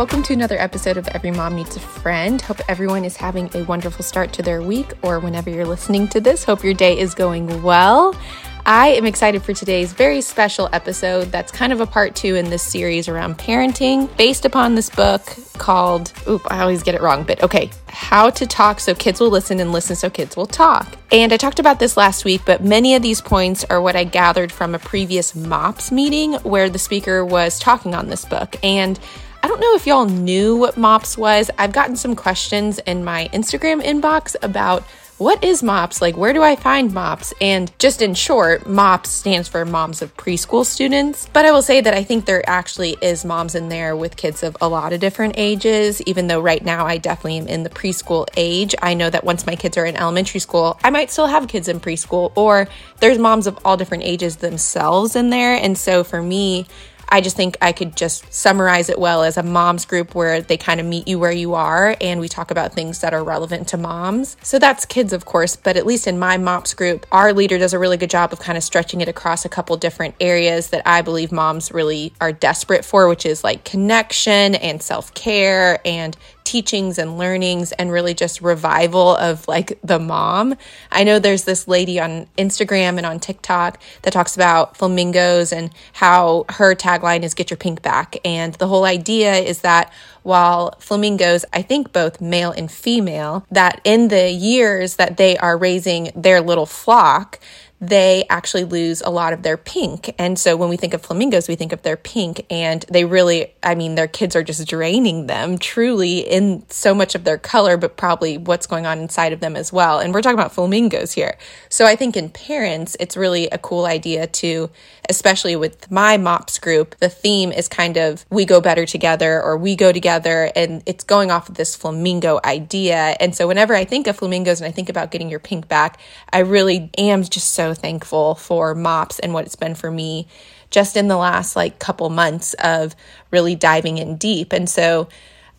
welcome to another episode of Every Mom Needs a Friend. Hope everyone is having a wonderful start to their week, or whenever you're listening to this, hope your day is going well. I am excited for today's very special episode that's kind of a part two in this series around parenting, based upon this book called, How to Talk So Kids Will Listen and Listen So Kids Will Talk. And I talked about this last week, but many of these points are what I gathered from a previous MOPS meeting where the speaker was talking on this book. And I don't know if y'all knew what MOPS was. I've gotten some questions in my Instagram inbox about what is MOPS? Like, where do I find MOPS? And just in short, MOPS stands for Moms of Preschool Students. But I will say that I think there actually is moms in there with kids of a lot of different ages, even though right now I definitely am in the preschool age. I know that once my kids are in elementary school, I might still have kids in preschool, or there's moms of all different ages themselves in there. And so for me, I just think I could just summarize it well as a mom's group where they kind of meet you where you are, and we talk about things that are relevant to moms. So that's kids, of course, but at least in my MOPS group, our leader does a really good job of kind of stretching it across a couple different areas that I believe moms really are desperate for, which is like connection and self-care and teachings and learnings, and really just revival of like the mom. I know there's this lady on Instagram and on TikTok that talks about flamingos and how her tagline is "Get your pink back." And the whole idea is that while flamingos, I think both male and female, that in the years that they are raising their little flock, they actually lose a lot of their pink. And so when we think of flamingos, we think of their pink, and they really, I mean, their kids are just draining them truly in so much of their color, but probably what's going on inside of them as well. And we're talking about flamingos here. So I think in parents, it's really a cool idea to, especially with my MOPS group, the theme is kind of we go better together, or we go together, and it's going off of this flamingo idea. And so whenever I think of flamingos and I think about getting your pink back, I really am just so thankful for MOPS and what it's been for me just in the last like couple months of really diving in deep. And so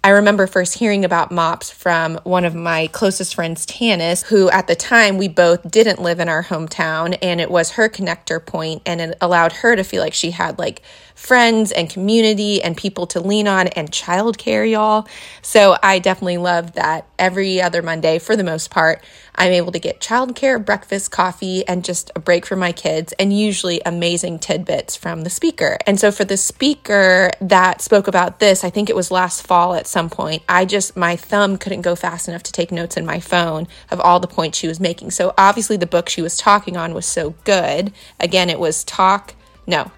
I remember first hearing about MOPS from one of my closest friends, Tannis, who at the time we both didn't live in our hometown, and it was her connector point, and it allowed her to feel like she had like friends and community and people to lean on and childcare, y'all. So I definitely love that every other Monday, for the most part, I'm able to get childcare, breakfast, coffee, and just a break for my kids, and usually amazing tidbits from the speaker. And so for the speaker that spoke about this, I think it was last fall at some point, my thumb couldn't go fast enough to take notes in my phone of all the points she was making. So obviously the book she was talking on was so good. Again, it was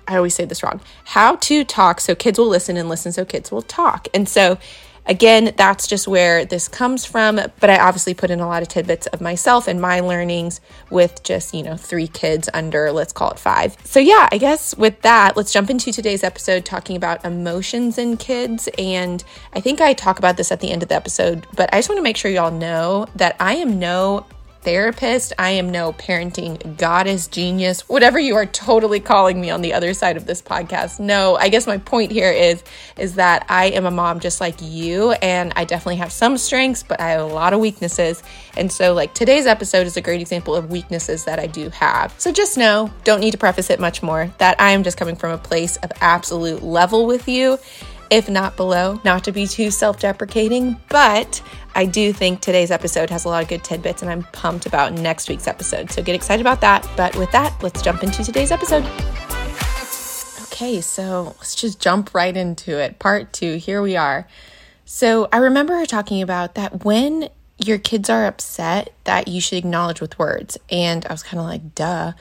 How to Talk So Kids Will Listen and Listen So Kids Will Talk. And so again, that's just where this comes from. But I obviously put in a lot of tidbits of myself and my learnings with just, three kids under, let's call it five. So yeah, I guess with that, let's jump into today's episode talking about emotions in kids. And I think I talk about this at the end of the episode, but I just want to make sure y'all know that I am no therapist. I am no parenting goddess, genius, whatever you are totally calling me on the other side of this podcast. No, I guess my point here is that I am a mom just like you, and I definitely have some strengths, but I have a lot of weaknesses. And so like today's episode is a great example of weaknesses that I do have. So just know, don't need to preface it much more, that I am just coming from a place of absolute level with you, if not below, not to be too self-deprecating, but I do think today's episode has a lot of good tidbits, and I'm pumped about next week's episode. So get excited about that. But with that, let's jump into today's episode. Okay, so let's just jump right into it. Part two, here we are. So I remember her talking about that when your kids are upset, that you should acknowledge with words. And I was kind of like, duh.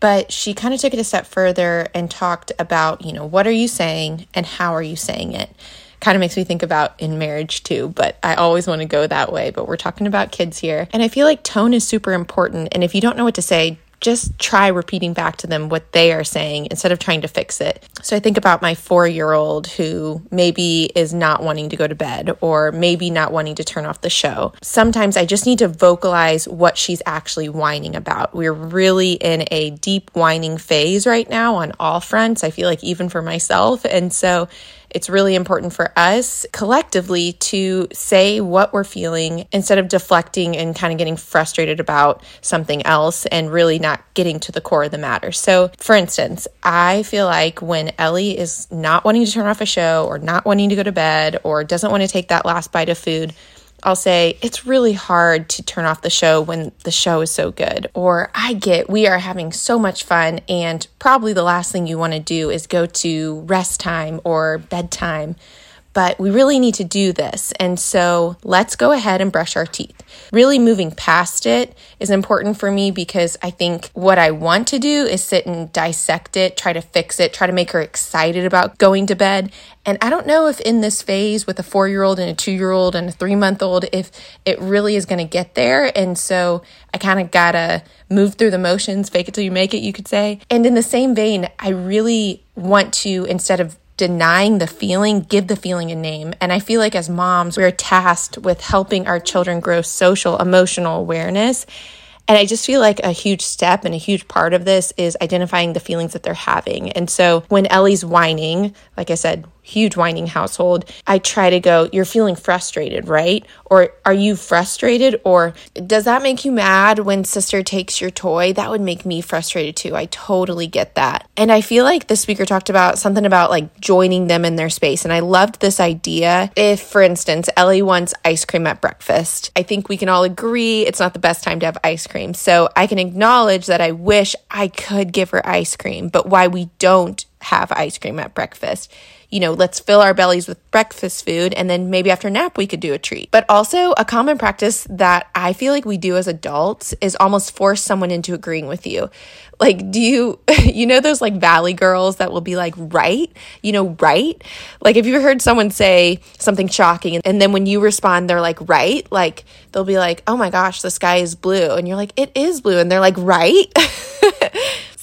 But she kind of took it a step further and talked about, what are you saying and how are you saying it? Kind of makes me think about in marriage too, but I always want to go that way. But we're talking about kids here. And I feel like tone is super important. And if you don't know what to say, just try repeating back to them what they are saying instead of trying to fix it. So I think about my 4-year-old who maybe is not wanting to go to bed, or maybe not wanting to turn off the show. Sometimes I just need to vocalize what she's actually whining about. We're really in a deep whining phase right now on all fronts, I feel like, even for myself. And so it's really important for us collectively to say what we're feeling instead of deflecting and kind of getting frustrated about something else and really not not getting to the core of the matter. So for instance, I feel like when Ellie is not wanting to turn off a show or not wanting to go to bed or doesn't want to take that last bite of food, I'll say, it's really hard to turn off the show when the show is so good. Or we are having so much fun, and probably the last thing you want to do is go to rest time or bedtime, but we really need to do this. And so let's go ahead and brush our teeth. Really moving past it is important for me, because I think what I want to do is sit and dissect it, try to fix it, try to make her excited about going to bed. And I don't know if in this phase with a 4-year-old and a 2-year-old and a 3-month-old, if it really is going to get there. And so I kind of got to move through the motions, fake it till you make it, you could say. And in the same vein, I really want to, instead of denying the feeling, give the feeling a name. And I feel like as moms, we're tasked with helping our children grow social, emotional awareness. And I just feel like a huge step and a huge part of this is identifying the feelings that they're having. And so when Ellie's whining, like I said, huge whining household, I try to go, you're feeling frustrated, right? Or are you frustrated? Or does that make you mad when sister takes your toy? That would make me frustrated too. I totally get that. And I feel like the speaker talked about something about like joining them in their space. And I loved this idea. If, for instance, Ellie wants ice cream at breakfast, I think we can all agree it's not the best time to have ice cream. So I can acknowledge that I wish I could give her ice cream, but why we don't have ice cream at breakfast. You know, let's fill our bellies with breakfast food, and then maybe after nap we could do a treat. But also a common practice that I feel like we do as adults is almost force someone into agreeing with you. Like, do you know those like valley girls that will be like, right? You know, right? Like if you heard someone say something shocking and then when you respond they're like, right? Like they'll be like, oh my gosh, the sky is blue. And you're like, it is blue. And they're like, right?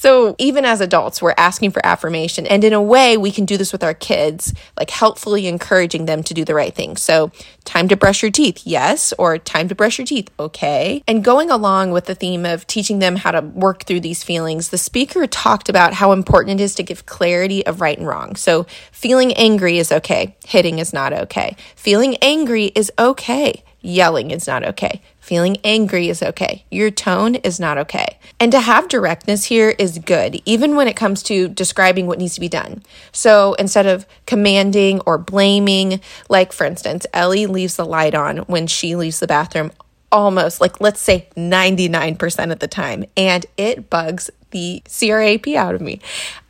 So even as adults, we're asking for affirmation. And in a way, we can do this with our kids, like helpfully encouraging them to do the right thing. So time to brush your teeth, yes, or time to brush your teeth, okay. And going along with the theme of teaching them how to work through these feelings, the speaker talked about how important it is to give clarity of right and wrong. So feeling angry is okay. Hitting is not okay. Feeling angry is okay. Yelling is not okay. Feeling angry is okay. Your tone is not okay. And to have directness here is good, even when it comes to describing what needs to be done. So instead of commanding or blaming, like for instance, Ellie leaves the light on when she leaves the bathroom almost, like let's say 99% of the time, and it bugs the CRAP out of me.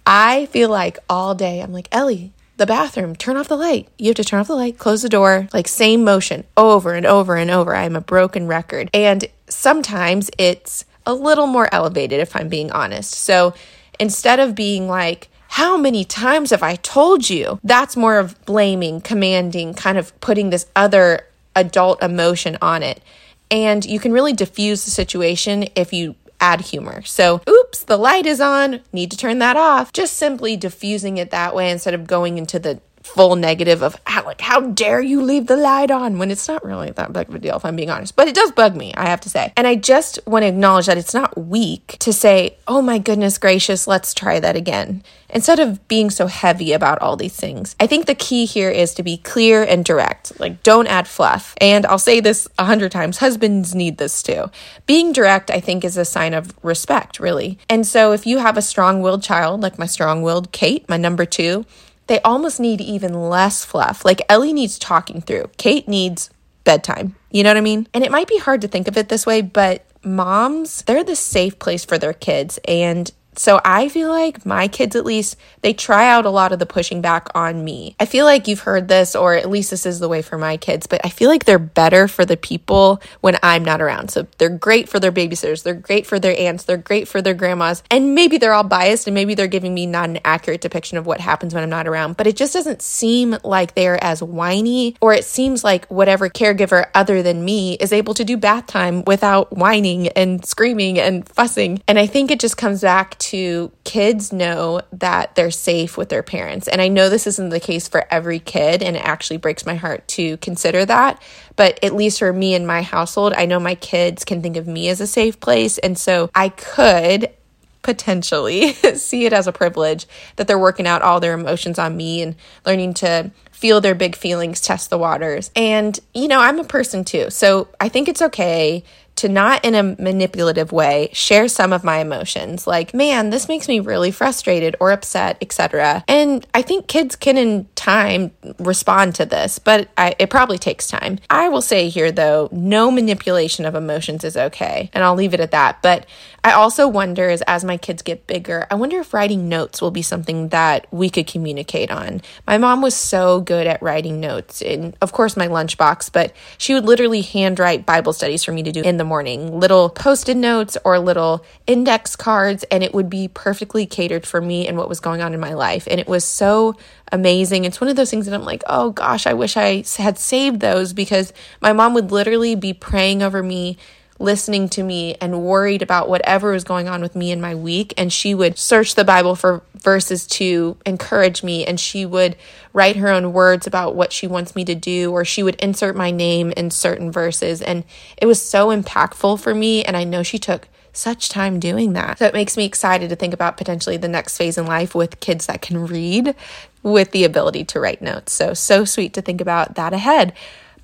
I feel like all day I'm like, Ellie, the bathroom, turn off the light. You have to turn off the light, close the door, like same motion over and over and over. I'm a broken record. And sometimes it's a little more elevated, if I'm being honest. So instead of being like, how many times have I told you? That's more of blaming, commanding, kind of putting this other adult emotion on it. And you can really diffuse the situation if you add humor. So, oops, the light is on, need to turn that off. Just simply diffusing it that way instead of going into the full negative of how dare you leave the light on, when it's not really that big of a deal, if I'm being honest. But it does bug me, I have to say. And I just want to acknowledge that it's not weak to say, oh my goodness gracious, let's try that again, instead of being so heavy about all these things. I think the key here is to be clear and direct. Like, don't add fluff. And I'll say this 100 times, husbands need this too. Being direct, I think, is a sign of respect, really. And so if you have a strong-willed child, like my strong-willed Kate, my number 2, they almost need even less fluff. Like Ellie needs talking through. Kate needs bedtime. You know what I mean? And it might be hard to think of it this way, but moms, they're the safe place for their kids. And so I feel like my kids, at least, they try out a lot of the pushing back on me. I feel like you've heard this, or at least this is the way for my kids, but I feel like they're better for the people when I'm not around. So they're great for their babysitters. They're great for their aunts. They're great for their grandmas. And maybe they're all biased, and maybe they're giving me not an accurate depiction of what happens when I'm not around, but it just doesn't seem like they're as whiny, or it seems like whatever caregiver other than me is able to do bath time without whining and screaming and fussing. And I think it just comes back to kids know that they're safe with their parents. And I know this isn't the case for every kid, and it actually breaks my heart to consider that. But at least for me and my household, I know my kids can think of me as a safe place. And so I could potentially see it as a privilege that they're working out all their emotions on me and learning to feel their big feelings, test the waters. And, you know, I'm a person too. So I think it's okay to not in a manipulative way share some of my emotions, like, man, this makes me really frustrated or upset, etc. And I think kids can in time respond to this, but it probably takes time. I will say here though, no manipulation of emotions is okay, and I'll leave it at that. But I also wonder as my kids get bigger, I wonder if writing notes will be something that we could communicate on. My mom was so good at writing notes in, of course, my lunchbox, but she would literally handwrite Bible studies for me to do in the morning, little post-it notes or little index cards, and it would be perfectly catered for me and what was going on in my life. And it was so amazing. It's one of those things that I'm like, oh gosh, I wish I had saved those, because my mom would literally be praying over me, listening to me, and worried about whatever was going on with me in my week. And she would search the Bible for verses to encourage me, and she would write her own words about what she wants me to do, or she would insert my name in certain verses. And it was so impactful for me, and I know she took such time doing that. So it makes me excited to think about potentially the next phase in life with kids that can read with the ability to write notes. So sweet to think about that ahead.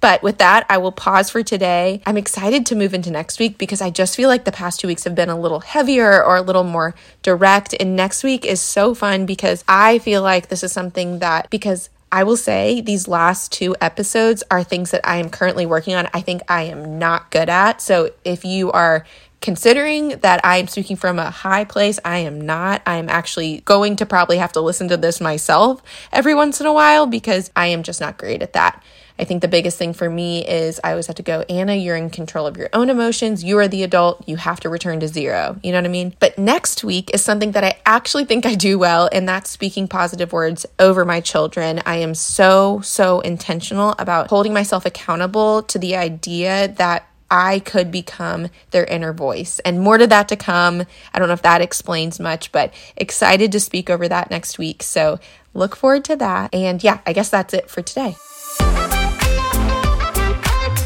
But with that, I will pause for today. I'm excited to move into next week because I just feel like the past 2 weeks have been a little heavier or a little more direct. And next week is so fun because I feel like this is something that, because I will say these last 2 episodes are things that I am currently working on, I think I am not good at. So if you are considering that I am speaking from a high place, I am not. I am actually going to probably have to listen to this myself every once in a while because I am just not great at that. I think the biggest thing for me is I always have to go, Anna, you're in control of your own emotions. You are the adult. You have to return to zero. You know what I mean? But next week is something that I actually think I do well, and that's speaking positive words over my children. I am so intentional about holding myself accountable to the idea that I could become their inner voice. And more to that to come. I don't know if that explains much, but excited to speak over that next week. So look forward to that. And yeah, I guess that's it for today.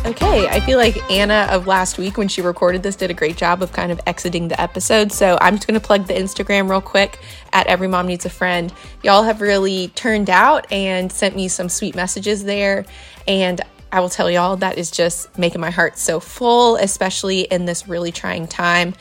Okay, I feel like Anna of last week when she recorded this did a great job of kind of exiting the episode. So I'm just going to plug the Instagram real quick at Every Mom Needs a Friend. Y'all have really turned out and sent me some sweet messages there. And I will tell y'all that is just making my heart so full, especially in this really trying time.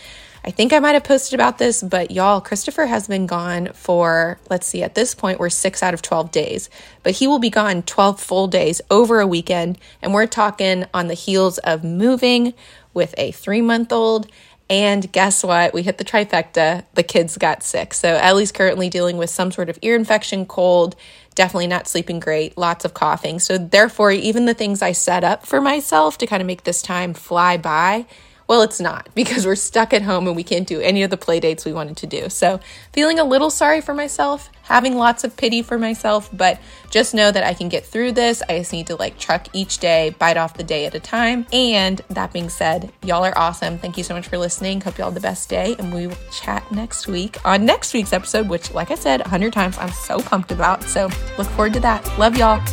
I think I might have posted about this, but y'all, Christopher has been gone for, let's see, at this point, we're 6 out of 12 days, but he will be gone 12 full days over a weekend. And we're talking on the heels of moving with a 3-month-old. And guess what? We hit the trifecta. The kids got sick. So Ellie's currently dealing with some sort of ear infection, cold, definitely not sleeping great, lots of coughing. So therefore, even the things I set up for myself to kind of make this time fly by, well, it's not, because we're stuck at home and we can't do any of the play dates we wanted to do. So feeling a little sorry for myself, having lots of pity for myself, but just know that I can get through this. I just need to truck each day, bite off the day at a time. And that being said, y'all are awesome. Thank you so much for listening. Hope y'all have the best day. And we will chat next week on next week's episode, which like I said 100 times, I'm so pumped about. So look forward to that. Love y'all.